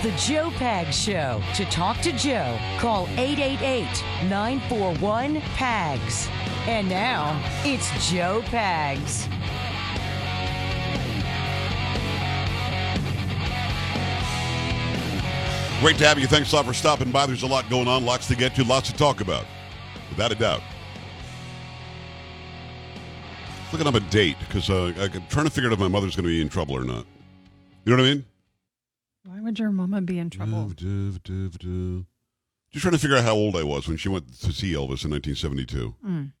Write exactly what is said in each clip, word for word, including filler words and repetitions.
The Joe Pags Show. To talk to Joe, call eight eight eight, nine four one, P A G S. And now, it's Joe Pags. Great to have you. Thanks a lot for stopping by. There's a lot going on, lots to get to, lots to talk about. Without a doubt. Looking up a date, because uh, I'm trying to figure out if my mother's going to be in trouble or not. You know what I mean? Why would your mama be in trouble? Doof, doof, doof, doof. Just trying to figure out how old I was when she went to see Elvis in nineteen seventy-two. Mm.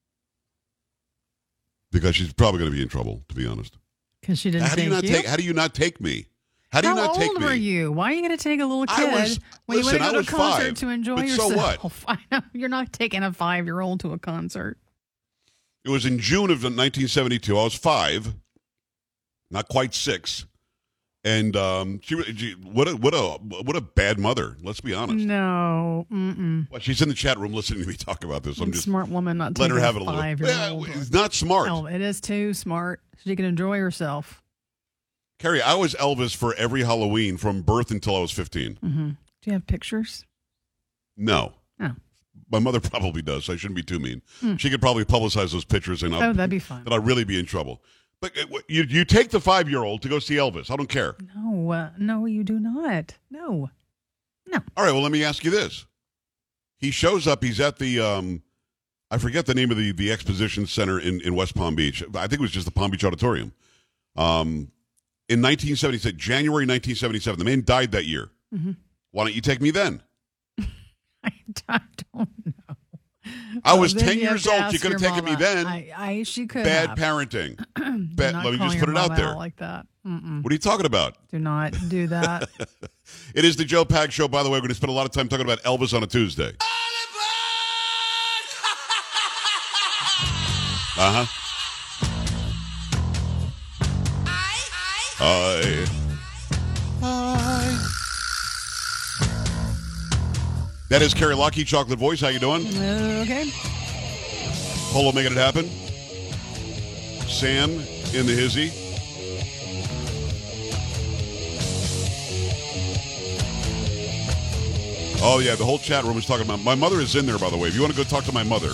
Because she's probably going to be in trouble, to be honest. Because she didn't how take do you. Not you? Take, how do you not take me? How do how you not take me? How old were you? Why are you going to take a little kid was, when listen, you went to go to a concert five, to enjoy yourself? So what? I know, you're not taking a five-year-old to a concert. It was in June of nineteen seventy-two. I was five, not quite six. And um, she, she what a what a what a bad mother. Let's be honest. No, mm-mm. Well, she's in the chat room listening to me talk about this. I'm just smart woman. Not let her have it a little. Yeah, it's not smart. No, it is too smart. She can enjoy herself. Carrie, I was Elvis for every Halloween from birth until I was fifteen. Mm-hmm. Do you have pictures? No. Oh. My mother probably does. So I shouldn't be too mean. Mm. She could probably publicize those pictures, and I'll, oh, that'd be fun. But I'd really be in trouble. But you you take the five-year-old to go see Elvis. I don't care. No, uh, no, you do not. No, no. All right. Well, let me ask you this: he shows up. He's at the um, I forget the name of the the exposition center in, in West Palm Beach. I think it was just the Palm Beach Auditorium. Um, in nineteen seventy-six, January nineteen seventy-seven, the man died that year. Mm-hmm. Why don't you take me then? I don't know. I well, was ten years old. She could have taken mama. me then. I, I, she could Bad have. parenting. Bad, let me just put it out there. Out like that. Mm-mm. What are you talking about? Do not do that. It is the Joe Pags Show. By the way, we're going to spend a lot of time talking about Elvis on a Tuesday. Uh-huh. I. I. I. That is Carrie Lockie, Chocolate Voice. How you doing? Okay. Polo making it happen. Sam in the hizzy. Oh, yeah, the whole chat room is talking about... My mother is in there, by the way. If you want to go talk to my mother,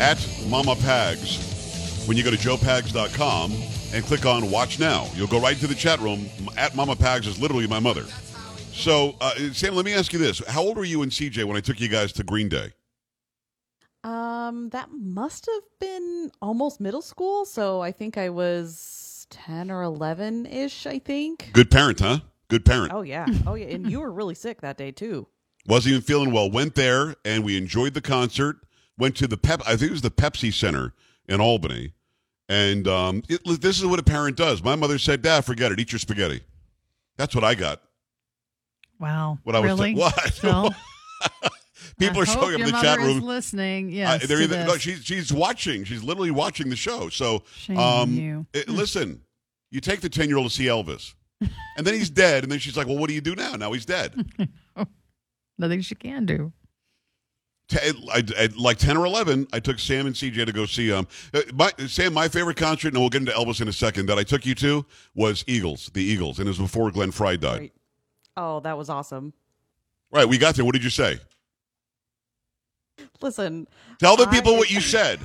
at Mama Pags, when you go to joe pags dot com and click on Watch Now, you'll go right to the chat room. At Mama Pags is literally my mother. So, uh, Sam, let me ask you this. How old were you and C J when I took you guys to Green Day? Um, that must have been almost middle school. So I think I was ten or eleven-ish, I think. Good parent, huh? Good parent. Oh, yeah. Oh, yeah. And you were really sick that day, too. Wasn't even feeling well. Went there, and we enjoyed the concert. Went to the Pep. I think it was the Pepsi Center in Albany. And um, it, this is what a parent does. My mother said, Dad, forget it. Eat your spaghetti. That's what I got. Wow. What I really? was th- what? No. People I are showing up in the chat room. Is listening. Yes. Uh, they're either, no, she's she's watching. She's literally watching the show. So Shame um you. It, listen, you take the ten-year-old to see Elvis. And then he's dead, and then she's like, "Well, what do you do now? Now he's dead." Nothing she can do. T- I, I, like ten or eleven, I took Sam and C J to go see um my, Sam, my favorite concert, and we'll get into Elvis in a second, that I took you to was Eagles, the Eagles, and it was before Glenn Frey died. Right. Oh, that was awesome. Right, we got there. What did you say? Listen. Tell the I, people what you said.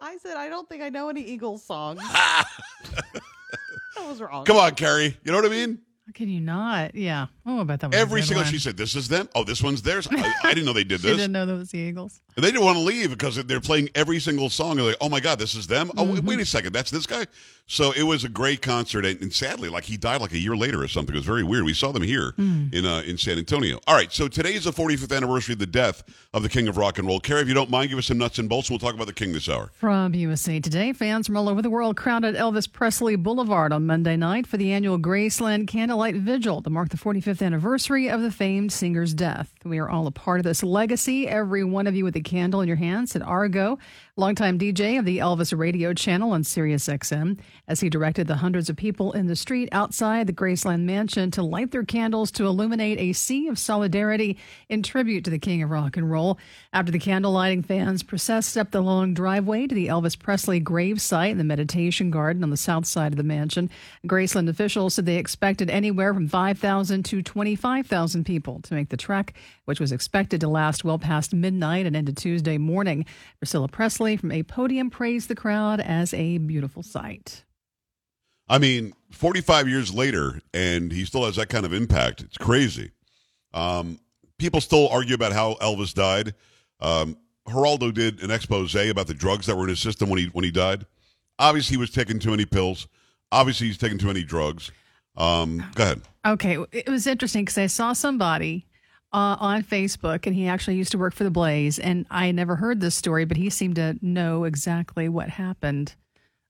I said, I don't think I know any Eagles songs. That was wrong. Come on, Carrie. You know what I mean? Can you not? Yeah. Oh, about that one. Every single one. She said, this is them. Oh, this one's theirs. I, I didn't know they did this. She didn't know that was the Eagles. And they didn't want to leave because they're playing every single song. They're like, oh, my God, this is them. Oh, mm-hmm. wait a second. That's this guy. So it was a great concert. And, and sadly, like he died like a year later or something. It was very weird. We saw them here mm. in uh, in San Antonio. All right. So today is the forty-fifth anniversary of the death of the king of rock and roll. Carrie, if you don't mind, give us some nuts and bolts. We'll talk about the king this hour. From U S A Today, fans from all over the world crowded Elvis Presley Boulevard on Monday night for the annual Graceland Candlelight Vigil to mark the forty-fifth anniversary of the famed singer's death. We are all a part of this legacy. Every one of you with a candle in your hands at Argo, longtime D J of the Elvis radio channel on Sirius X M, as he directed the hundreds of people in the street outside the Graceland mansion to light their candles to illuminate a sea of solidarity in tribute to the king of rock and roll. After the candle lighting, fans processed up the long driveway to the Elvis Presley gravesite in the meditation garden on the south side of the mansion. Graceland officials said they expected anywhere from five thousand to twenty-five thousand people to make the trek, which was expected to last well past midnight and into Tuesday morning. Priscilla Presley from a podium praised the crowd as a beautiful sight. I mean, forty-five years later, and he still has that kind of impact. It's crazy. Um, people still argue about how Elvis died. Um, Geraldo did an expose about the drugs that were in his system when he when he died. Obviously, he was taking too many pills. Obviously, he's taking too many drugs. Um, go ahead. Okay, it was interesting because I saw somebody Uh, on Facebook, and he actually used to work for the Blaze, and I never heard this story, but he seemed to know exactly what happened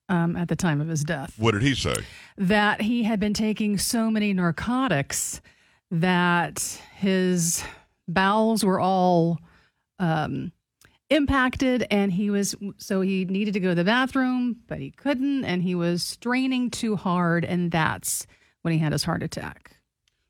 um, at the time of his death. What did he say? That he had been taking so many narcotics that his bowels were all um, impacted, and he was, so he needed to go to the bathroom, but he couldn't, and he was straining too hard, and that's when he had his heart attack.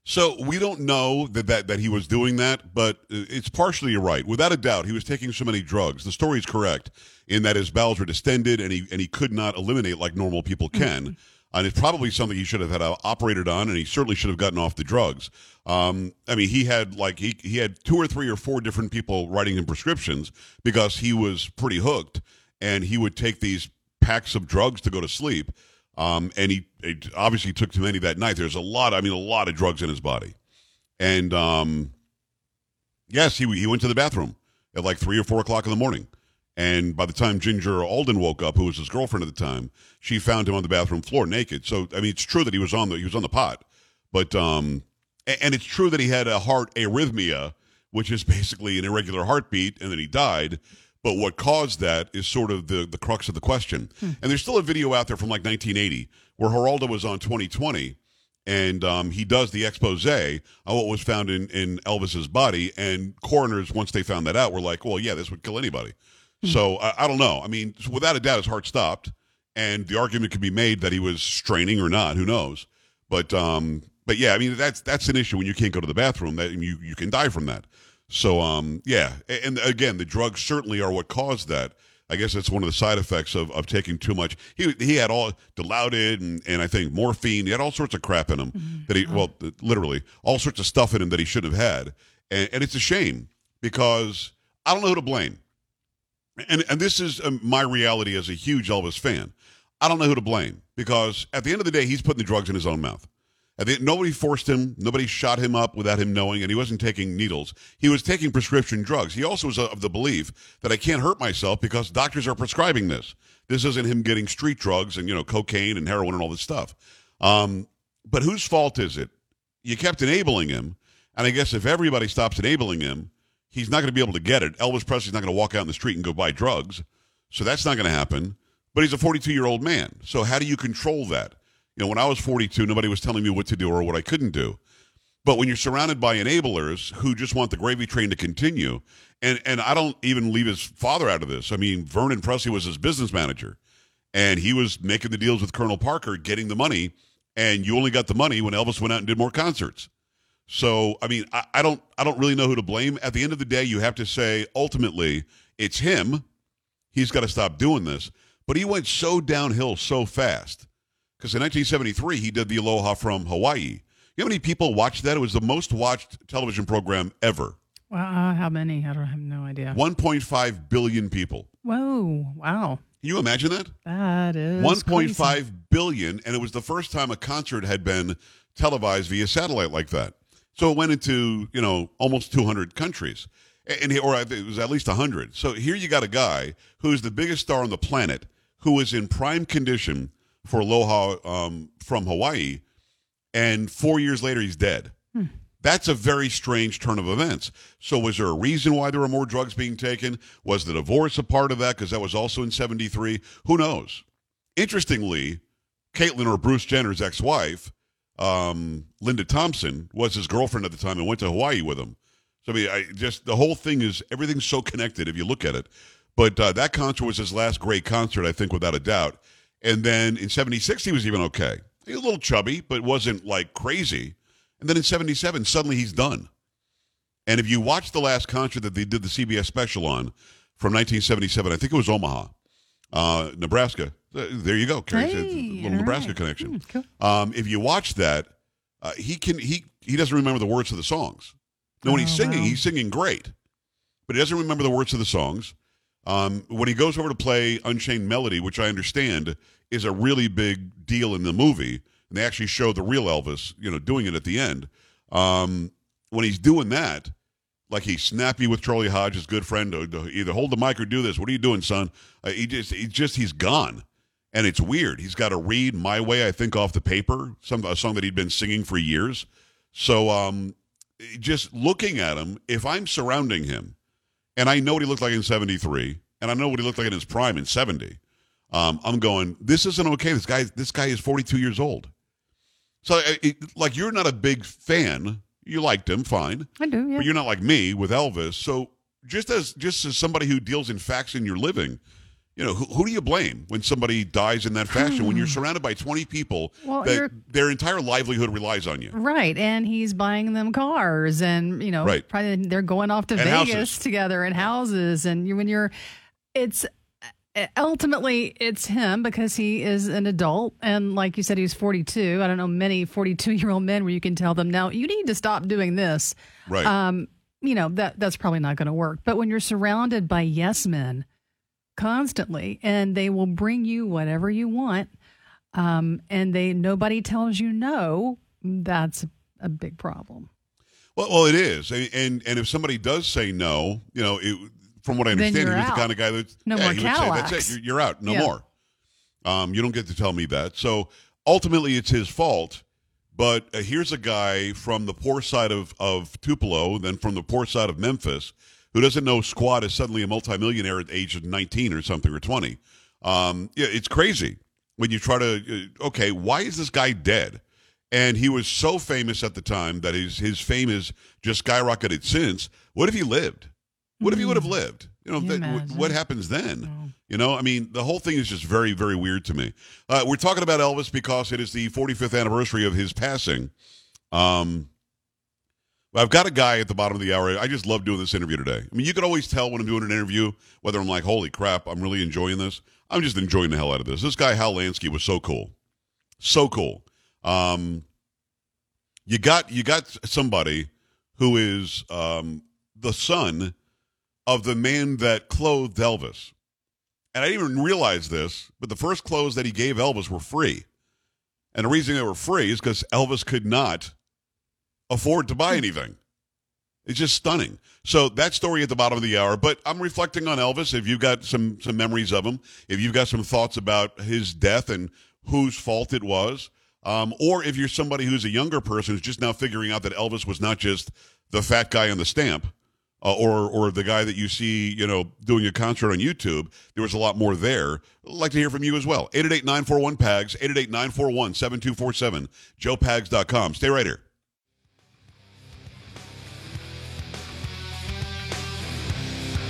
So we don't know that, that that he was doing that, but it's partially right. Without a doubt, he was taking so many drugs. The story is correct in that his bowels were distended and he and he could not eliminate like normal people can. Mm-hmm. And it's probably something he should have had operated on, and he certainly should have gotten off the drugs. Um, I mean, he had like he he had two or three or four different people writing him prescriptions because he was pretty hooked, and he would take these packs of drugs to go to sleep. Um, and he, he obviously took too many that night. There's a lot, I mean, a lot of drugs in his body. And, um, yes, he he went to the bathroom at like three or four o'clock in the morning. And by the time Ginger Alden woke up, who was his girlfriend at the time, she found him on the bathroom floor naked. So, I mean, it's true that he was on the, he was on the pot, but, um, and, and it's true that he had a heart arrhythmia, which is basically an irregular heartbeat, and then he died. But what caused that is sort of the, the crux of the question. Hmm. And there's still a video out there from like nineteen eighty where Geraldo was on twenty twenty, and um, he does the expose on what was found in, in Elvis's body. And coroners, once they found that out, were like, well, yeah, this would kill anybody. Hmm. So I, I don't know. I mean, without a doubt, his heart stopped. And the argument could be made that he was straining or not. Who knows? But, um, but yeah, I mean, that's that's an issue when you can't go to the bathroom. That you, you can die from that. So, um, yeah, and again, the drugs certainly are what caused that. I guess that's one of the side effects of, of taking too much. He he had all Dilaudid and, and I think morphine. He had all sorts of crap in him that he, well, literally, all sorts of stuff in him that he shouldn't have had. And, and it's a shame because I don't know who to blame. And, and this is my reality as a huge Elvis fan. I don't know who to blame because at the end of the day, he's putting the drugs in his own mouth. I think nobody forced him. Nobody shot him up without him knowing, and he wasn't taking needles. He was taking prescription drugs. He also was of the belief that I can't hurt myself because doctors are prescribing this. This isn't him getting street drugs and, you know, cocaine and heroin and all this stuff. Um, but whose fault is it? You kept enabling him, and I guess if everybody stops enabling him, he's not going to be able to get it. Elvis Presley's not going to walk out in the street and go buy drugs, so that's not going to happen. But he's a forty-two-year-old man, so how do you control that? You know, when I was forty-two, nobody was telling me what to do or what I couldn't do. But when you're surrounded by enablers who just want the gravy train to continue, and, and I don't even leave his father out of this. I mean, Vernon Presley was his business manager, and he was making the deals with Colonel Parker, getting the money, and you only got the money when Elvis went out and did more concerts. So, I mean, I, I don't I don't really know who to blame. At the end of the day, you have to say, ultimately, it's him. He's got to stop doing this. But he went so downhill so fast. Because in nineteen seventy-three, he did the Aloha from Hawaii. You know how many people watched that? It was the most watched television program ever. Uh, how many? I don't have no idea. one point five billion people. Whoa. Wow. Can you imagine that? That is one point five billion, and it was the first time a concert had been televised via satellite like that. So it went into, you know, almost two hundred countries, and he, or it was at least one hundred. So here you got a guy who's the biggest star on the planet who is in prime condition for Aloha um, from Hawaii, and four years later he's dead. Hmm. That's a very strange turn of events. So was there a reason why there were more drugs being taken? Was the divorce a part of that? Because that was also in seventy-three. Who knows? Interestingly, Caitlyn, or Bruce Jenner's ex-wife, um, Linda Thompson, was his girlfriend at the time and went to Hawaii with him. So I mean, I just, the whole thing is, everything's so connected if you look at it. But uh, that concert was his last great concert, I think, without a doubt. And then in seventy-six, he was even okay. He was a little chubby, but wasn't like crazy. And then in seventy-seven, suddenly he's done. And if you watch the last concert that they did the C B S special on from nineteen seventy-seven, I think it was Omaha, uh, Nebraska. There you go, Carrie. Hey, it's a little Nebraska right. connection. Mm, cool. Um, if you watch that, uh, he can he he doesn't remember the words of the songs. Now, when oh, he's singing, wow. he's singing great, but he doesn't remember the words of the songs. Um, when he goes over to play Unchained Melody, which I understand is a really big deal in the movie, and they actually show the real Elvis, you know, doing it at the end. Um, when he's doing that, like he's snappy with Charlie Hodge, his good friend, either hold the mic or do this. What are you doing, son? Uh, he just, he just, he's gone, and it's weird. He's got to read "My Way," I think, off the paper, some a song that he'd been singing for years. So, um, just looking at him, if I'm surrounding him, and I know what he looked like in seventy-three, and I know what he looked like in his prime in seventy, um, I'm going, this isn't okay. This guy, this guy is forty-two years old. So, it, like, you're not a big fan. You liked him, fine. I do, yeah. But you're not like me with Elvis. So, just as just as somebody who deals in facts in your living, you know, who, who do you blame when somebody dies in that fashion? When you're surrounded by twenty people, well, that their entire livelihood relies on you. Right, and he's buying them cars, and, you know, right. probably they're going off to and Vegas houses. together and houses. And you, when you're, it's... Ultimately, it's him because he is an adult. And like you said, he's forty-two. I don't know many forty-two-year-old men where you can tell them, now, you need to stop doing this. Right. Um, you know, that that's probably not going to work. But when you're surrounded by yes men constantly, and they will bring you whatever you want, um, and they nobody tells you no, that's a big problem. Well, well it is. And, and, and if somebody does say no, you know, it From what I understand, he was out. the kind of guy that's, no yeah, more he would say, that's it, you're, you're out, no yeah. more. Um, you don't get to tell me that. So ultimately, it's his fault. But uh, here's a guy from the poor side of, of Tupelo, then from the poor side of Memphis, who doesn't know squat is suddenly a multimillionaire at the age of nineteen or something, or twenty. Um, yeah, it's crazy when you try to, uh, okay, why is this guy dead? And he was so famous at the time that his, his fame has just skyrocketed since. What if he lived? What if he would have lived? You know, you th- what happens then? Oh. You know, I mean, the whole thing is just very, very weird to me. Uh, we're talking about Elvis because it is the forty-fifth anniversary of his passing. Um, I've got a guy at the bottom of the hour. I just love doing this interview today. I mean, you can always tell when I'm doing an interview whether I'm like, holy crap, I'm really enjoying this. I'm just enjoying the hell out of this. This guy, Hal Lansky, was so cool. So cool. Um, you got, you got somebody who is um, the son of the man that clothed Elvis. And I didn't even realize this, but the first clothes that he gave Elvis were free. And the reason they were free is because Elvis could not afford to buy anything. It's just stunning. So that story at the bottom of the hour, but I'm reflecting on Elvis. If you've got some, some memories of him, if you've got some thoughts about his death and whose fault it was, um, or if you're somebody who's a younger person who's just now figuring out that Elvis was not just the fat guy on the stamp, Uh, or or the guy that you see, you know, doing a concert on YouTube, there was a lot more there. I'd like to hear from you as well. eight eight eight, nine four one, P A G S, eight eight eight, nine four one, seven two four seven, joe pags dot com. Stay right here.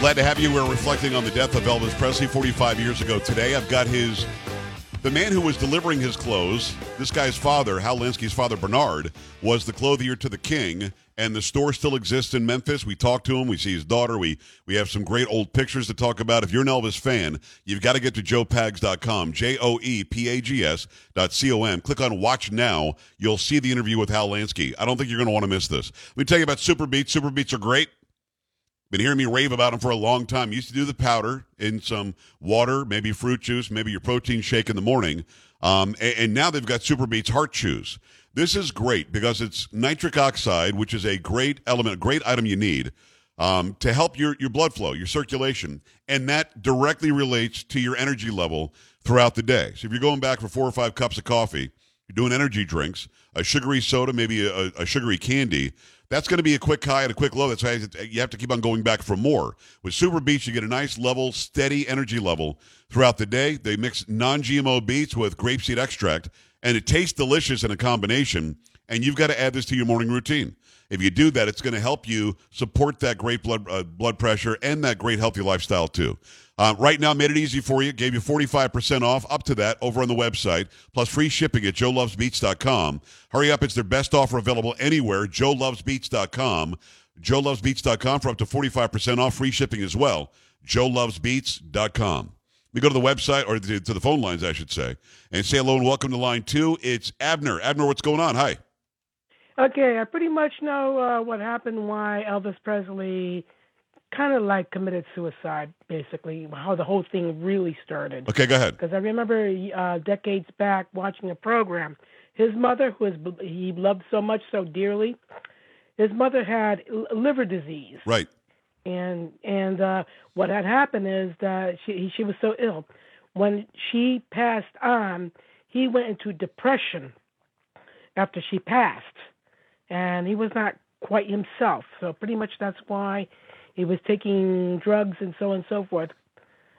Glad to have you. We're reflecting on the death of Elvis Presley forty-five years ago today. I've got his, the man who was delivering his clothes. This guy's father, Hal Lansky's father, Bernard, was the clothier to the king, and the store still exists in Memphis. We talked to him. We see his daughter. We we have some great old pictures to talk about. If you're an Elvis fan, you've got to get to joe pags dot com, J O E P A G S dot com. Click on Watch Now. You'll see the interview with Hal Lansky. I don't think you're going to want to miss this. Let me tell you about Superbeats. Superbeats are great. Been hearing me rave about them for a long time. Used to do the powder in some water, maybe fruit juice, maybe your protein shake in the morning. Um, and, and now they've got Superbeats Heart Chews. This is great because it's nitric oxide, which is a great element, a great item you need um, to help your, your blood flow, your circulation. And that directly relates to your energy level throughout the day. So if you're going back for four or five cups of coffee, you're doing energy drinks, a sugary soda, maybe a, a sugary candy, that's going to be a quick high and a quick low. That's why you have to keep on going back for more. With Superbeats, you get a nice level, steady energy level throughout the day. They mix non-G M O beets with grapeseed extract, and it tastes delicious in a combination, and you've got to add this to your morning routine. If you do that, it's going to help you support that great blood uh, blood pressure and that great healthy lifestyle, too. Uh, right now, made it easy for you. Gave you forty-five percent off, up to that, over on the website, plus free shipping at joe loves beats dot com. Hurry up. It's their best offer available anywhere, joe loves beats dot com. joe loves beats dot com for up to forty-five percent off, free shipping as well, joe loves beats dot com. We go to the website, or to the phone lines, I should say, and say hello and welcome to line two. It's Abner. Abner, what's going on? Hi. Okay, I pretty much know uh, what happened, why Elvis Presley kind of like committed suicide, basically, how the whole thing really started. Okay, go ahead. Because I remember uh, decades back watching a program. His mother, who is, he loved so much, so dearly, his mother had liver disease. Right. And and uh, what had happened is that she she was so ill. When she passed on, he went into depression after she passed, and he was not quite himself. So pretty much that's why he was taking drugs and so on and so forth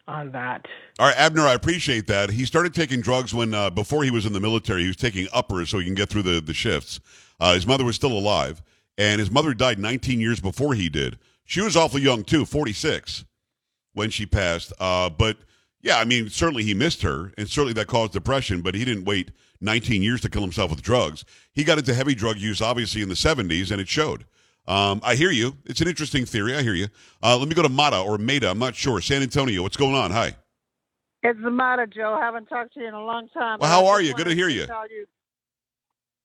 on that. All right, Abner, I appreciate that. He started taking drugs when uh, before he was in the military. He was taking uppers so he can get through the, the shifts. Uh, his mother was still alive, and his mother died nineteen years before he did. She was awfully young, too, forty-six, when she passed. Uh, but, yeah, I mean, certainly he missed her, and certainly that caused depression, but he didn't wait nineteen years to kill himself with drugs. He got into heavy drug use, obviously, in the seventies, and it showed. Um, I hear you. It's an interesting theory. I hear you. Uh, let me go to Mata or Mata. I'm not sure. San Antonio, what's going on? Hi. It's Mata, Joe. I haven't talked to you in a long time. Well, how are you? Good to hear you. you.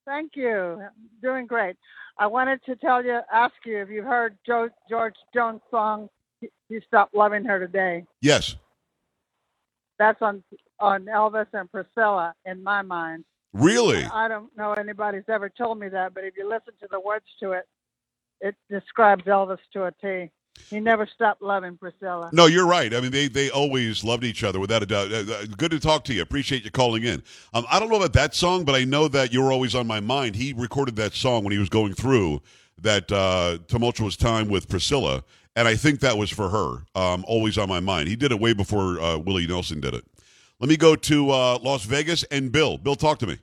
Thank you. Doing great. I wanted to tell you, ask you if you've heard Joe, George Jones' song, You Stopped Loving Her Today. Yes. That's on on Elvis and Priscilla, in my mind. Really? And I don't know anybody's ever told me that, but if you listen to the words to it, it describes Elvis to a T. He never stopped loving Priscilla. No, you're right. I mean, they, they always loved each other, without a doubt. Good to talk to you. Appreciate you calling in. Um, I don't know about that song, but I know that You Were Always on My Mind. He recorded that song when he was going through that uh, tumultuous time with Priscilla, and I think that was for her, um, Always on My Mind. He did it way before uh, Willie Nelson did it. Let me go to uh, Las Vegas and Bill. Bill, talk to me.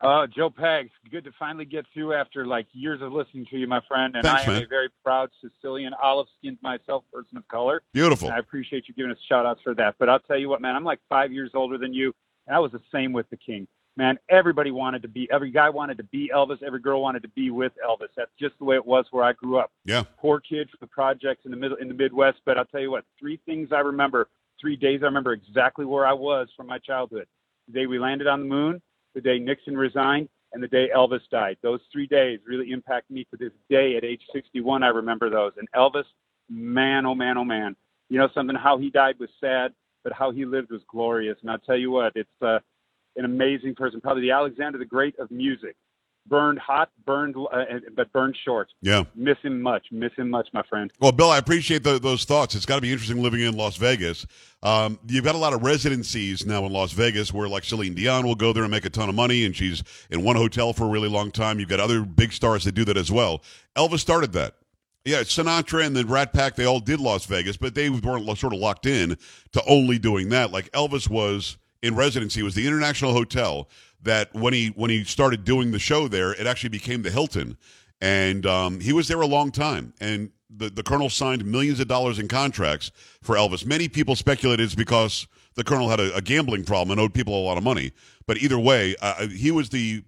Uh, Joe Pags, good to finally get through after, like, years of listening to you, my friend. And Thanks, I am man. a very proud Sicilian, olive-skinned myself, person of color. Beautiful. And I appreciate you giving us shout-outs for that. But I'll tell you what, man, I'm like five years older than you, and I was the same with the king. Man, everybody wanted to be, every guy wanted to be Elvis, every girl wanted to be with Elvis. That's just the way it was where I grew up. Yeah. Poor kid from the projects in the middle, in the Midwest. But I'll tell you what, three things I remember, three days I remember exactly where I was from my childhood. The day we landed on the moon, the day Nixon resigned, and the day Elvis died. Those three days really impact me to this day. At age sixty-one, I remember those. And Elvis, man, oh, man, oh, man. You know something? How he died was sad, but how he lived was glorious. And I'll tell you what, it's uh, an amazing person, probably the Alexander the Great of music. Burned hot, burned, uh, but burned short. Yeah. Miss him much. Miss him much, my friend. Well, Bill, I appreciate the, those thoughts. It's got to be interesting living in Las Vegas. Um, you've got a lot of residencies now in Las Vegas where, like, Celine Dion will go there and make a ton of money, and she's in one hotel for a really long time. You've got other big stars that do that as well. Elvis started that. Yeah, Sinatra and the Rat Pack, they all did Las Vegas, but they weren't sort of locked in to only doing that. Like, Elvis was in residency, was the International Hotel. That when he when he started doing the show there, it actually became the Hilton, and um, he was there a long time. And the the Colonel signed millions of dollars in contracts for Elvis. Many people speculated it's because the Colonel had a, a gambling problem and owed people a lot of money. But either way, uh, he was the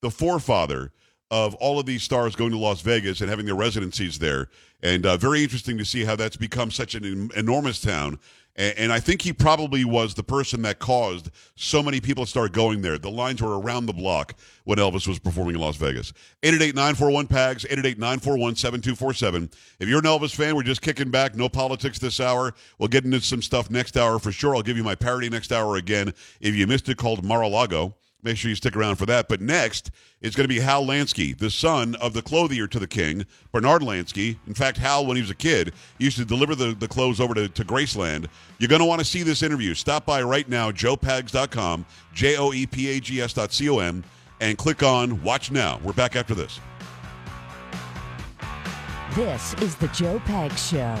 the forefather of all of these stars going to Las Vegas and having their residencies there. And uh, very interesting to see how that's become such an en- enormous town. And I think he probably was the person that caused so many people to start going there. The lines were around the block when Elvis was performing in Las Vegas. eight eight eight, nine four one, P A G S, eight eight eight, nine four one, seven two four seven. If you're an Elvis fan, we're just kicking back. No politics this hour. We'll get into some stuff next hour for sure. I'll give you my parody next hour again. If you missed it, called Mar-a-Lago. Make sure you stick around for that. But next, it's going to be Hal Lansky, the son of the clothier to the king, Bernard Lansky. In fact, Hal, when he was a kid, used to deliver the, the clothes over to, to Graceland. You're going to want to see this interview. Stop by right now, joe pags dot com, J O E P A G S dot com, and click on Watch Now. We're back after this. This is the Joe Pags Show.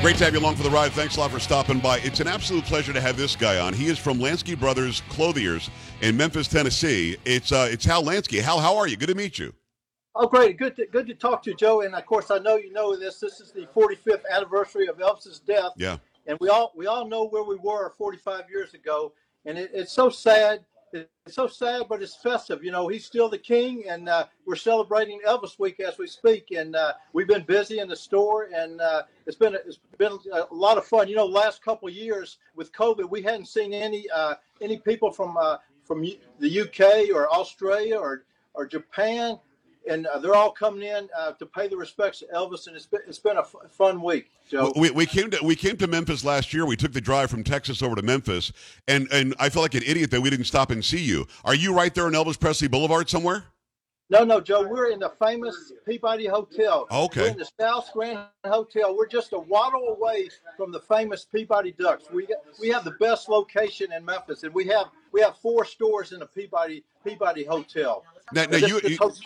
Great to have you along for the ride. Thanks a lot for stopping by. It's an absolute pleasure to have this guy on. He is from Lansky Brothers Clothiers in Memphis, Tennessee. It's uh, it's Hal Lansky. Hal, how are you? Good to meet you. Oh, great. Good to, good to talk to you, Joe. And, of course, I know you know this. This is the forty-fifth anniversary of Elvis's death. Yeah. And we all we all know where we were forty-five years ago. And it, it's so sad. It's so sad, but it's festive. You know, he's still the king, and uh, we're celebrating Elvis Week as we speak. And uh, we've been busy in the store, and uh, it's been it's been a lot of fun. You know, last couple of years with COVID, we hadn't seen any uh, any people from uh, from U- the U K or Australia or or Japan, and uh, they're all coming in uh, to pay their respects to Elvis. And it's been it's been a f- fun week. So we we came to we came to Memphis last year. We took the drive from Texas over to Memphis, and, and I felt like an idiot that we didn't stop and see you. Are you right there on Elvis Presley Boulevard somewhere? No, no, Joe. We're in the famous Peabody Hotel. Okay. We're in the South Grand Hotel. We're just a waddle away from the famous Peabody Ducks. We we have the best location in Memphis, and we have we have four stores in the Peabody Peabody Hotel. Now, now this, you, this hotel.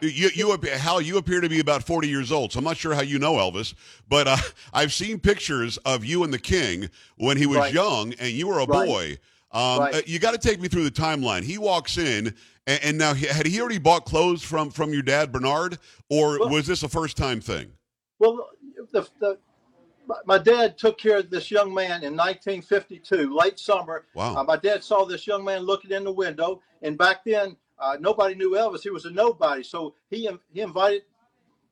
you you you Hal, you appear to be about forty years old, so I'm not sure how you know Elvis, but uh, I've seen pictures of you and the King when he was right. young, and you were a right. boy. Um, right. uh, you got to take me through the timeline. He walks in. And now, had he already bought clothes from, from your dad, Bernard, or well, was this a first-time thing? Well, the, the, my dad took care of this young man in nineteen fifty-two, late summer. Wow. Uh, my dad saw this young man looking in the window, and back then, uh, nobody knew Elvis. He was a nobody, so he he invited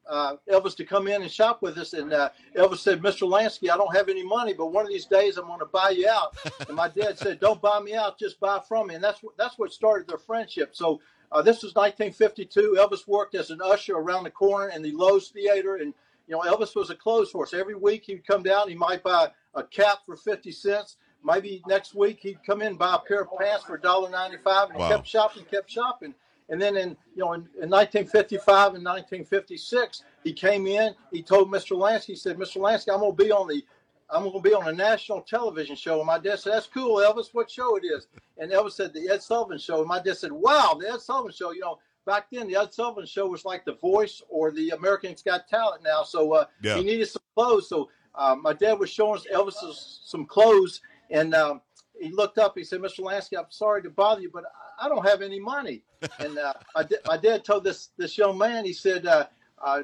uh, Elvis to come in and shop with us, and uh, Elvis said, Mister Lansky, I don't have any money, but one of these days I'm going to buy you out. And my dad said, don't buy me out, just buy from me. And that's, that's what started their friendship. So uh, this was nineteen fifty-two. Elvis worked as an usher around the corner in the Lowe's Theater. And, you know, Elvis was a clothes horse. Every week he'd come down, he might buy a cap for fifty cents. Maybe next week he'd come in and buy a pair of pants for one dollar ninety-five. And wow. he kept shopping, kept shopping. And then in you know in, in nineteen fifty-five and nineteen fifty-six, he came in. He told Mister Lansky, he said, Mister Lansky, I'm gonna be on the I'm gonna be on a national television show. And my dad said, that's cool, Elvis. What show it is? And Elvis said, the Ed Sullivan Show. And my dad said, wow, the Ed Sullivan Show. You know, back then, the Ed Sullivan Show was like The Voice or the Americans Got Talent now. So uh, yeah. he needed some clothes. So uh, my dad was showing us Elvis some clothes, and um, he looked up. He said, "Mister Lansky, I'm sorry to bother you, but I don't have any money." And uh, my, da- my dad told this this young man, he said, uh, uh,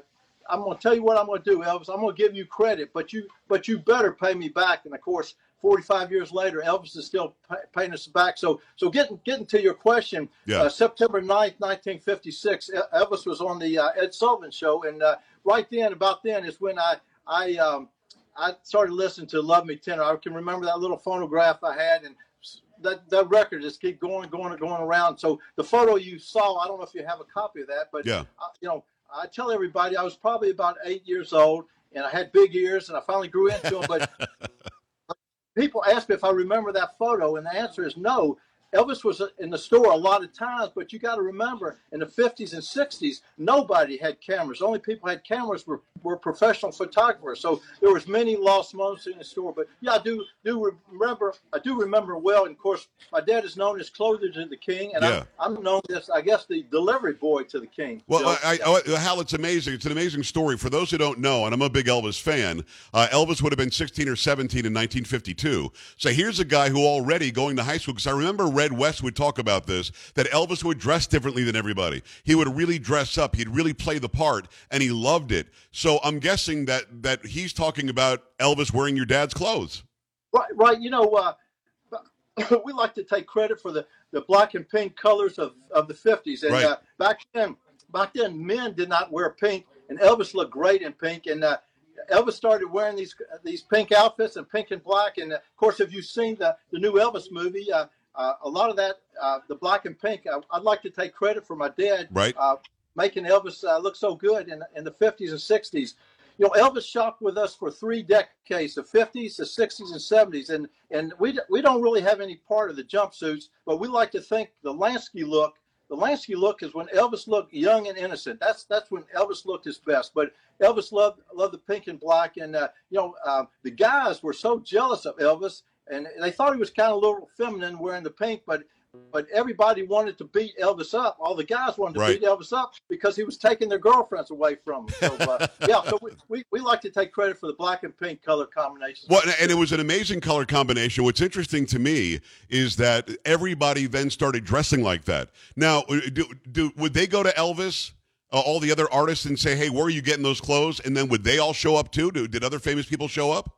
"I'm going to tell you what I'm going to do, Elvis. I'm going to give you credit, but you but you better pay me back." And, of course, forty-five years later, Elvis is still pay, paying us back. So, so getting getting to your question, yeah. uh, September ninth, nineteen fifty-six, Elvis was on the uh, Ed Sullivan Show, and uh, right then, about then, is when I I um, I started listening to "Love Me Tender." I can remember that little phonograph I had, and that that record just keep going, going, and going around. So the photo you saw, I don't know if you have a copy of that, but yeah. I, you know, I tell everybody I was probably about eight years old, and I had big ears, and I finally grew into them, but. People ask me if I remember that photo, and the answer is no. Elvis was in the store a lot of times, but you got to remember, in the fifties and sixties, nobody had cameras. Only people had cameras were, were professional photographers. So there was many lost moments in the store. But yeah, I do do remember. I do remember well. And of course, my dad is known as Clothier to the King, and yeah. I'm, I'm known as, I guess, the delivery boy to the King. Well, so, I, I, Hal, it's amazing. It's an amazing story. For those who don't know, and I'm a big Elvis fan. Uh, Elvis would have been sixteen or seventeen in nineteen fifty-two. So here's a guy who already going to high school. Because I remember. Red West would talk about this, that Elvis would dress differently than everybody. He would really dress up. He'd really play the part, and he loved it. So I'm guessing that that he's talking about Elvis wearing your dad's clothes. Right, right. You know, uh, we like to take credit for the, the black and pink colors of, of the fifties. And right. uh, back then, back then, men did not wear pink, and Elvis looked great in pink. And uh, Elvis started wearing these these pink outfits and pink and black. And, uh, of course, if you've seen the, the new Elvis movie, uh, Uh, a lot of that, uh, the black and pink, I, I'd like to take credit for my dad right. uh, making Elvis uh, look so good in, in the fifties and sixties. You know, Elvis shopped with us for three decades, the fifties, the sixties, and seventies. And, and we we don't really have any part of the jumpsuits, but we like to think the Lansky look, the Lansky look is when Elvis looked young and innocent. That's that's when Elvis looked his best. But Elvis loved, loved the pink and black. And, uh, you know, uh, the guys were so jealous of Elvis. And they thought he was kind of a little feminine wearing the pink, but but everybody wanted to beat Elvis up. All the guys wanted to right. beat Elvis up because he was taking their girlfriends away from them. So, uh, yeah, so we, we, we like to take credit for the black and pink color combination. Well, and it was an amazing color combination. What's interesting to me is that everybody then started dressing like that. Now, do, do would they go to Elvis, uh, all the other artists, and say, "Hey, where are you getting those clothes?" And then would they all show up too? Do, did other famous people show up?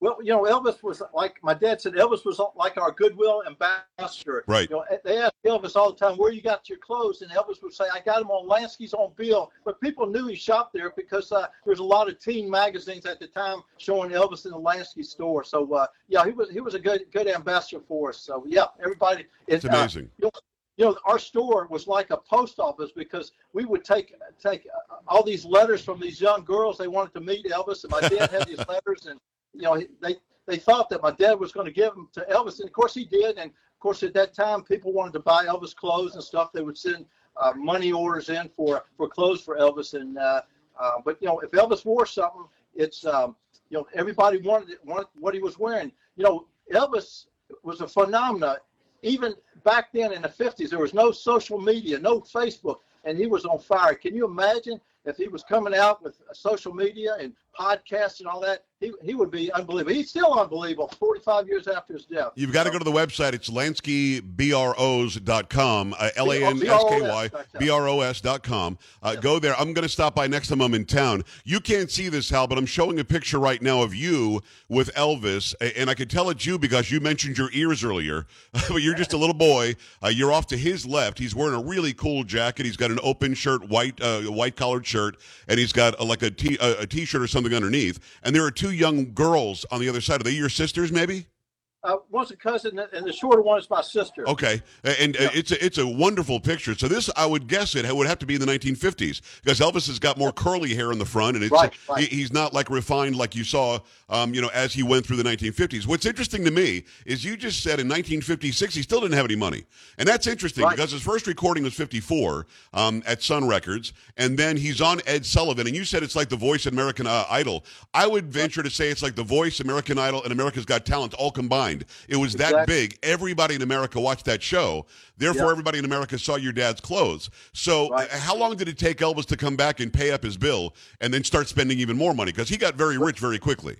Well, you know, Elvis was like, my dad said, Elvis was like our goodwill ambassador. Right. You know, they asked Elvis all the time, "Where you got your clothes?" And Elvis would say, "I got them on Lansky's on Bill." But people knew he shopped there because uh, there was a lot of teen magazines at the time showing Elvis in the Lansky store. So, uh, yeah, he was he was a good good ambassador for us. So, yeah, everybody. It's it, amazing. Uh, you know, You know, our store was like a post office because we would take take all these letters from these young girls. They wanted to meet Elvis, and my dad had these letters, and you know, they they thought that my dad was going to give them to Elvis, and of course he did. And of course, at that time, people wanted to buy Elvis clothes and stuff. They would send uh, money orders in for for clothes for Elvis, and uh, uh, but you know, if Elvis wore something, it's um, you know, everybody wanted it, wanted what he was wearing. You know, Elvis was a phenomenon. Even back then in the fifties, there was no social media, no Facebook, and he was on fire. Can you imagine if he was coming out with social media and podcasts and all that? He he would be unbelievable. He's still unbelievable forty-five years after his death. You've got to go to the website. It's Lansky Bros dot com, uh, L A N S K Y B R O S dot com. Uh, yeah. Go there. I'm going to stop by next time I'm in town. You can't see this, Hal, but I'm showing a picture right now of you with Elvis, and I could tell it's you because you mentioned your ears earlier. But you're just a little boy. Uh, you're off to his left. He's wearing a really cool jacket. He's got an open shirt, white uh, white collared shirt, and he's got uh, like a, t- a, a T-shirt or something underneath. And there are two young girls on the other side. Are they your sisters, maybe? Uh, one's a cousin, and the shorter one is my sister. Okay, and yeah. uh, it's a, it's a wonderful picture. So this, I would guess it would have to be in the nineteen fifties because Elvis has got more curly hair in the front, and it's right, right. He, he's not like refined like you saw, um, you know, as he went through the nineteen fifties. What's interesting to me is you just said in nineteen fifty-six he still didn't have any money, and that's interesting right. because his first recording was fifty-four um, at Sun Records, and then he's on Ed Sullivan, and you said it's like The Voice and American uh, Idol. I would venture to say it's like The Voice, American Idol, and America's Got Talent all combined. Mind. It was exactly. that big. Everybody in America watched that show. Therefore, yep. everybody in America saw your dad's clothes. So right. how long did it take Elvis to come back and pay up his bill and then start spending even more money? Because he got very rich very quickly.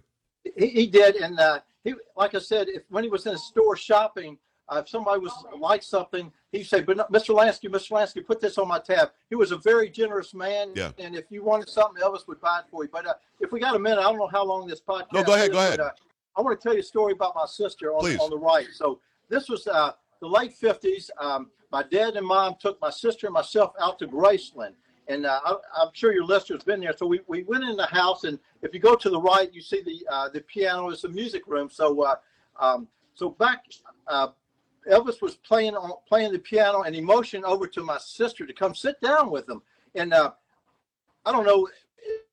He, he did. And uh, he, like I said, if, when he was in a store shopping, uh, if somebody was like something, he'd say, "But no, Mister Lansky, Mister Lansky, put this on my tab." He was a very generous man. Yeah. And if you wanted something, Elvis would buy it for you. But uh, if we got a minute, I don't know how long this podcast is. No, go ahead, is, go ahead. But, uh, I want to tell you a story about my sister on, on the right. So this was uh, the late fifties. Um, my dad and mom took my sister and myself out to Graceland. And uh, I, I'm sure your listeners have been there. So we, we went in the house, and if you go to the right, you see the uh, the piano. It's a music room. So uh, um, so back, uh, Elvis was playing on playing the piano, and he motioned over to my sister to come sit down with him. And uh, I don't know,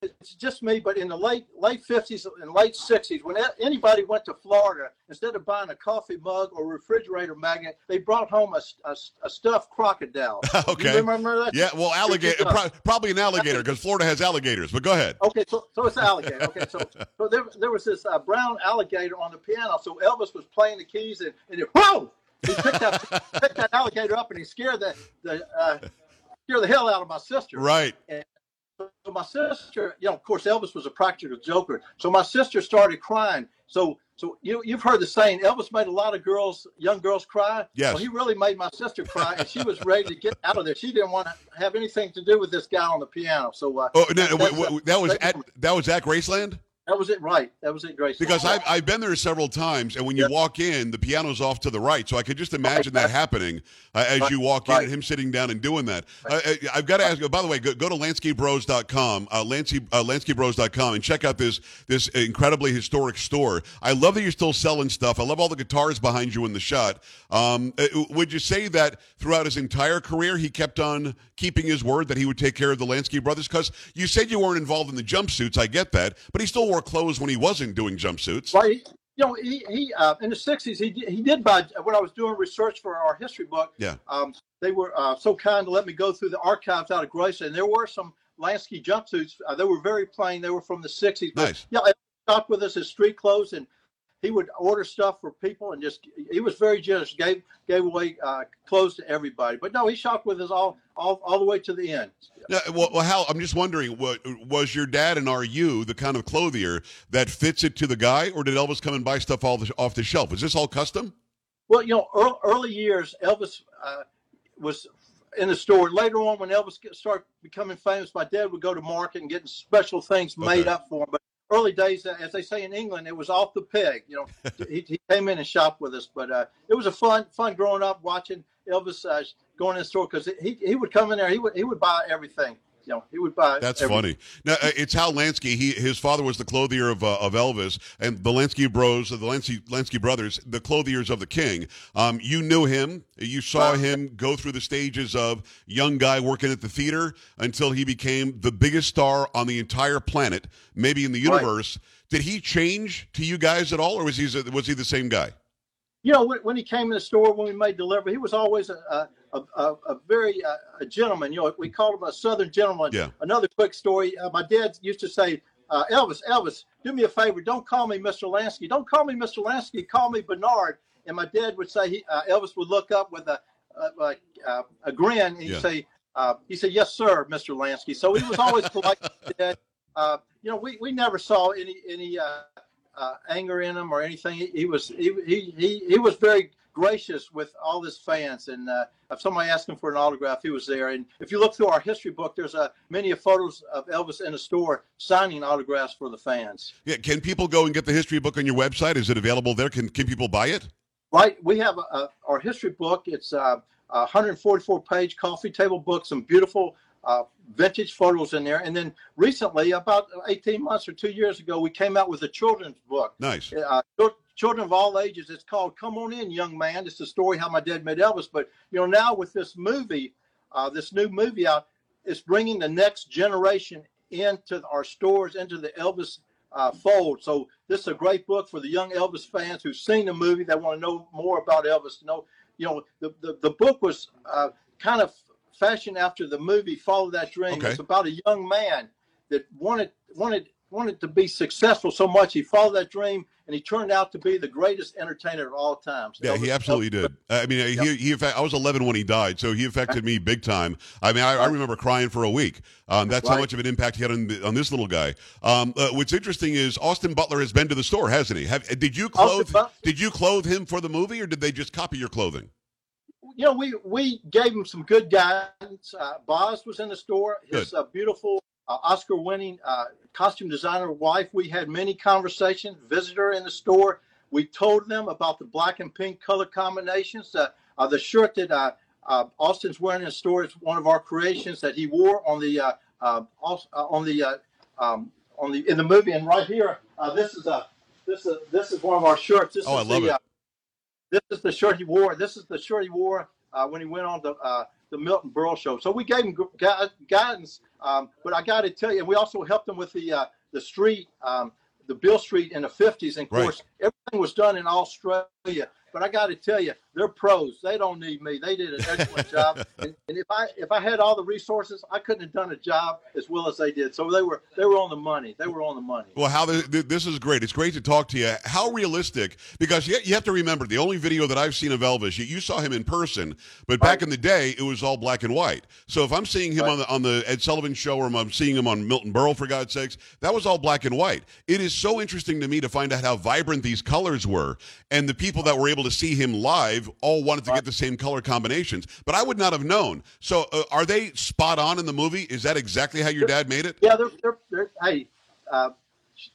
it's just me, but in the late late fifties and late sixties, when anybody went to Florida, instead of buying a coffee mug or refrigerator magnet, they brought home a, a, a stuffed crocodile. Okay. You remember that? Yeah, well, alligator, pro- probably an alligator, because Florida has alligators, but go ahead. Okay, so, so it's an alligator. Okay, so, so there, there was this uh, brown alligator on the piano, so Elvis was playing the keys, and, and it, whoa! He picked that, picked that alligator up, and he scared the, the, uh, scared the hell out of my sister. Right. And, so my sister, you know, of course, Elvis was a practical joker. So my sister started crying. So, so you, you've heard the saying, Elvis made a lot of girls, young girls cry. Yes. Well, he really made my sister cry, and she was ready to get out of there. She didn't want to have anything to do with this guy on the piano. So, uh, oh, no, that, wait, wait, that was at that was at Graceland. That was it, right? That was it, Graceland. Because I've I've been there several times, and when you yep. walk in, the piano's off to the right, so I could just imagine right. that happening uh, as right. you walk right. in, and him sitting down and doing that. Right. Uh, I've got to ask you. By the way, go, go to Lansky Bros dot com, uh, Lansky uh, Lansky Bros dot com, and check out this this incredibly historic store. I love that you're still selling stuff. I love all the guitars behind you in the shot. Um, would you say that throughout his entire career, he kept on keeping his word that he would take care of the Lansky brothers? Because you said you weren't involved in the jumpsuits. I get that, but he still. Clothes when he wasn't doing jumpsuits. Right. You know, he, he uh, in the sixties, he he did buy, when I was doing research for our history book, yeah. um, they were uh, so kind to let me go through the archives out of Graceland. And there were some Lansky jumpsuits. Uh, they were very plain. They were from the sixties. But, nice. Yeah, he stopped with us his street clothes, and he would order stuff for people, and just, he was very generous, gave gave away uh, clothes to everybody. But no, he shopped with us all all, all the way to the end. Yeah, well, well, Hal, I'm just wondering, what, was your dad and are you the kind of clothier that fits it to the guy, or did Elvis come and buy stuff all the, off the shelf? Is this all custom? Well, you know, early, early years, Elvis uh, was in the store. Later on, when Elvis started becoming famous, my dad would go to market and get special things made okay. up for him. But early days, as they say in England, it was off the peg. You know, he, he came in and shopped with us. But uh, it was a fun, fun growing up watching Elvis uh, going in the store, because he he would come in there. He would he would buy everything. You know, he would buy. That's everything. Funny. Now uh, it's Hal Lansky. He his father was the clothier of uh, of Elvis, and the Lansky Bros, the Lansky Lansky brothers, the clothiers of the king. Um, you knew him. You saw wow. him go through the stages of young guy working at the theater until he became the biggest star on the entire planet, maybe in the universe. Right. Did he change to you guys at all, or was he was he the same guy? You know, when he came in the store, when we made delivery, he was always a. a A, a, a very uh, a gentleman. You know, we called him a Southern gentleman. Yeah. Another quick story. Uh, my dad used to say, uh, Elvis, Elvis, do me a favor. Don't call me Mister Lansky. Don't call me Mister Lansky. Call me Bernard. And my dad would say, he, uh, Elvis would look up with a a, a, a grin and he'd yeah. say, uh, he said, yes, sir, Mister Lansky. So he was always polite. Uh, you know, we, we never saw any any uh, uh, anger in him or anything. He, he was he he he, he was very gracious with all his fans, and uh, if somebody asked him for an autograph, he was there. And if you look through our history book, there's uh, many photos of Elvis in a store signing autographs for the fans. Yeah, can people go and get the history book on your website? Is it available there? Can can people buy it? Right, we have a, a, our history book. It's a one hundred forty-four page coffee table book. Some beautiful uh, vintage photos in there. And then recently, about eighteen months or two years ago, we came out with a children's book. Nice. Uh, Children of all ages. It's called "Come On In, Young Man." It's the story how my dad met Elvis. But you know, now with this movie, uh, this new movie out, it's bringing the next generation into our stores, into the Elvis uh, fold. So this is a great book for the young Elvis fans who've seen the movie. They want to know more about Elvis. To know, you know, the the, the book was uh, kind of fashioned after the movie "Follow That Dream." Okay. It's about a young man that wanted wanted wanted to be successful so much he followed that dream, and he turned out to be the greatest entertainer of all time. So yeah, Elvis, he absolutely Elvis. did. I mean, yep. he, he in fact, I was eleven when he died, so he affected me big time. I mean, I, I remember crying for a week. Um, that's right. How much of an impact he had on, on this little guy. Um, uh, what's interesting is Austin Butler has been to the store, hasn't he? Have, did you clothe? Did you clothe him for the movie, or did they just copy your clothing? You know, we we gave him some good guidance. Uh, Boz was in the store. His uh, beautiful. Uh, Oscar-winning uh, costume designer wife. We had many conversations, visited her in the store. We told them about the black and pink color combinations. Uh, uh, the shirt that uh, uh, Austin's wearing in the store is one of our creations that he wore on the uh, uh, on the uh, um, on the in the movie. And right here, uh, this is a this is this is one of our shirts. This oh, is I love the, it. Uh, this is the shirt he wore. This is the shirt he wore uh, when he went on the. Uh, the Milton Berle show. So we gave him gu- guidance, um, but I got to tell you, we also helped him with the uh, the street, um, the Bill Street in the fifties. And of right. course, everything was done in Australia. But I got to tell you, they're pros. They don't need me. They did an excellent job. And, and if I if I had all the resources, I couldn't have done a job as well as they did. So they were they were on the money. They were on the money. Well, how the, this is great. It's great to talk to you. How realistic? Because you, you have to remember, the only video that I've seen of Elvis, you, you saw him in person, but back right. in the day, it was all black and white. So if I'm seeing him right. on the on the Ed Sullivan Show, or I'm seeing him on Milton Berle, for God's sakes, that was all black and white. It is so interesting to me to find out how vibrant these colors were, and the people that were able to see him live all wanted to get the same color combinations, but I would not have known. So uh, are they spot on in the movie? Is that exactly how your dad made it? Yeah, they're, they're, they're, hey, uh,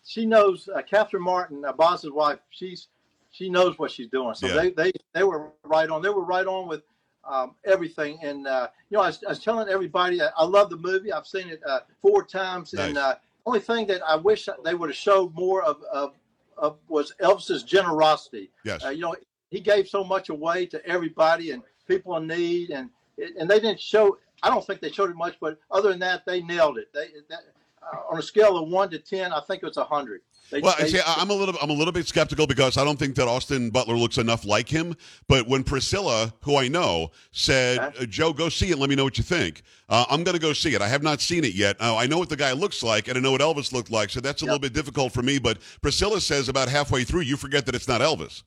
she knows, uh, Catherine Martin, uh, Boz's wife, she's she knows what she's doing. So yeah. they, they they were right on. They were right on with um, everything. And, uh, you know, I was, I was telling everybody, I, I love the movie. I've seen it uh, four times. Nice. And the uh, only thing that I wish they would have showed more of, of, of was Elvis's generosity. Yes. Uh, you know, he gave so much away to everybody and people in need, and and they didn't show. I don't think they showed it much, but other than that, they nailed it. They that, uh, on a scale of one to ten, I think it was a hundred. They, well, they, I see, I'm a little, I'm a little bit skeptical because I don't think that Austin Butler looks enough like him. But when Priscilla, who I know, said, okay. "Joe, go see it. Let me know what you think," uh, I'm going to go see it. I have not seen it yet. Uh, I know what the guy looks like, and I know what Elvis looked like, so that's a yep. little bit difficult for me. But Priscilla says about halfway through, you forget that it's not Elvis.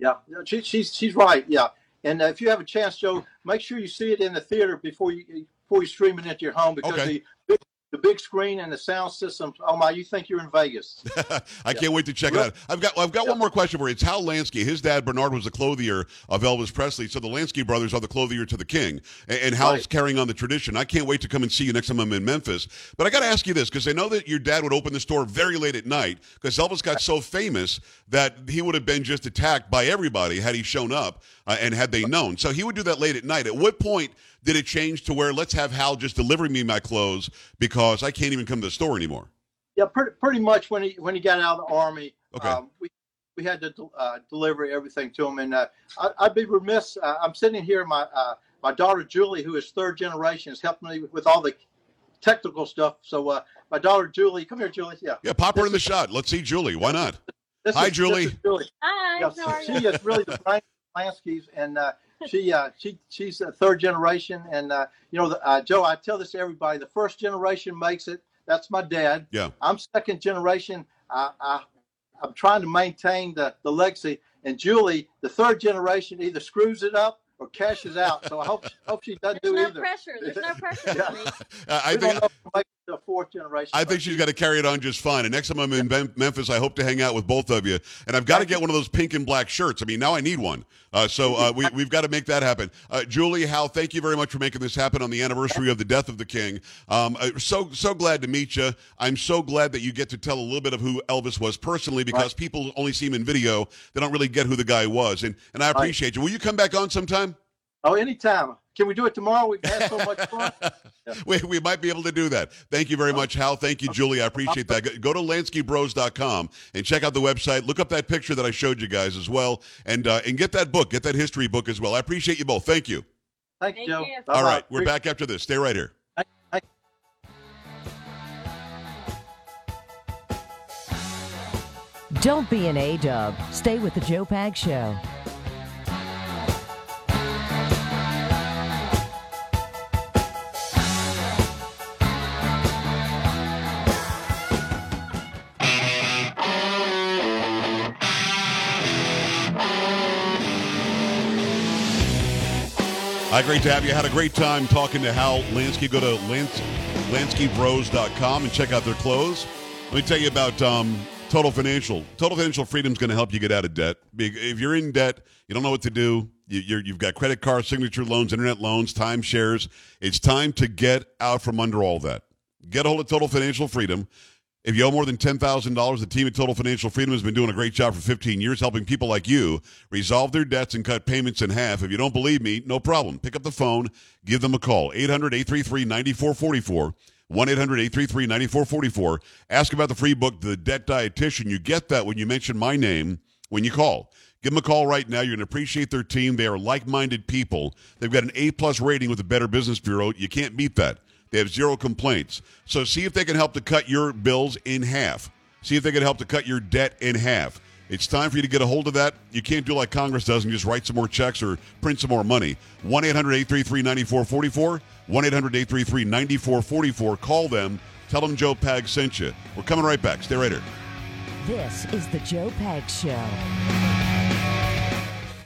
Yeah, she, she's she's right. Yeah, and uh, if you have a chance, Joe, make sure you see it in the theater before you before you stream it into your home, because okay. the the big screen and the sound system. Oh my, you think you're in Vegas? I yeah. can't wait to check really? it out. I've got I've got yeah. one more question for you. It's Hal Lansky. His dad Bernard was the clothier of Elvis Presley, so the Lansky brothers are the clothier to the king, and, and Hal's right. carrying on the tradition. I can't wait to come and see you next time I'm in Memphis. But I got to ask you this, because I know that your dad would open the store very late at night, because Elvis got so famous that he would have been just attacked by everybody had he shown up uh, and had they known. So he would do that late at night. At what point did it change to where let's have Hal just deliver me my clothes because I can't even come to the store anymore? Yeah, pretty, pretty much when he when he got out of the Army, okay. um, we we had to uh, deliver everything to him. And uh, I, I'd be remiss. Uh, I'm sitting here. My uh, my daughter Julie, who is third generation, has helped me with all the technical stuff. So uh, my daughter Julie, come here, Julie. Yeah, yeah. Pop her this in the shot. Let's see Julie. Why not? This Hi, is, Julie. This is Julie. Hi. Yeah, how are you? She is really the brain of Lansky's, and uh, she uh, she she's a third generation. And uh, you know, the, uh, Joe, I tell this to everybody: the first generation makes it. That's my dad. Yeah. I'm second generation. I, I I'm trying to maintain the, the legacy. And Julie, the third generation, either screws it up or cashes out. So I hope hope she doesn't There's do no either. There's no pressure. There's no pressure. uh, I we think. I- The fourth generation. I think she's got to carry it on just fine. And next time I'm in yeah. Memphis, I hope to hang out with both of you. And I've got to get one of those pink and black shirts. I mean, now I need one. Uh, so uh, we, we've got to make that happen. Uh, Julie, Hal, thank you very much for making this happen on the anniversary of the death of the king. Um, so so glad to meet you. I'm so glad that you get to tell a little bit of who Elvis was personally, because right. people only see him in video. They don't really get who the guy was. And, and I appreciate right. you. Will you come back on sometime? Oh, anytime. Can we do it tomorrow? We've had so much fun. Yeah. We, we might be able to do that. Thank you very much, Hal. Thank you, Julie. I appreciate that. Go to Lansky Bros dot com and check out the website. Look up that picture that I showed you guys as well, and uh, and get that book, get that history book as well. I appreciate you both. Thank you. Thank you, Joe. All Bye-bye. right, we're back after this. Stay right here. Don't be an A-dub. Stay with the Joe Pags Show. Hi, great to have you. Had a great time talking to Hal Lansky. Go to Lansky Bros dot com and check out their clothes. Let me tell you about um, Total Financial. Total Financial Freedom is going to help you get out of debt. If you're in debt, you don't know what to do. You, you're, you've got credit cards, signature loans, internet loans, timeshares. It's time to get out from under all that. Get a hold of Total Financial Freedom. If you owe more than ten thousand dollars, the team at Total Financial Freedom has been doing a great job for fifteen years, helping people like you resolve their debts and cut payments in half. If you don't believe me, no problem. Pick up the phone. Give them a call. eight hundred, eight three three, nine four four four. one eight hundred, eight three three, nine four four four. Ask about the free book, The Debt Dietitian. You get that when you mention my name when you call. Give them a call right now. You're going to appreciate their team. They are like-minded people. They've got an A plus rating with the Better Business Bureau. You can't beat that. They have zero complaints. So see if they can help to cut your bills in half. See if they can help to cut your debt in half. It's time for you to get a hold of that. You can't do like Congress does and just write some more checks or print some more money. one eight hundred, eight three three, nine four four four. one eight hundred, eight three three, nine four four four. Call them. Tell them Joe Pags sent you. We're coming right back. Stay right here. This is the Joe Pags Show.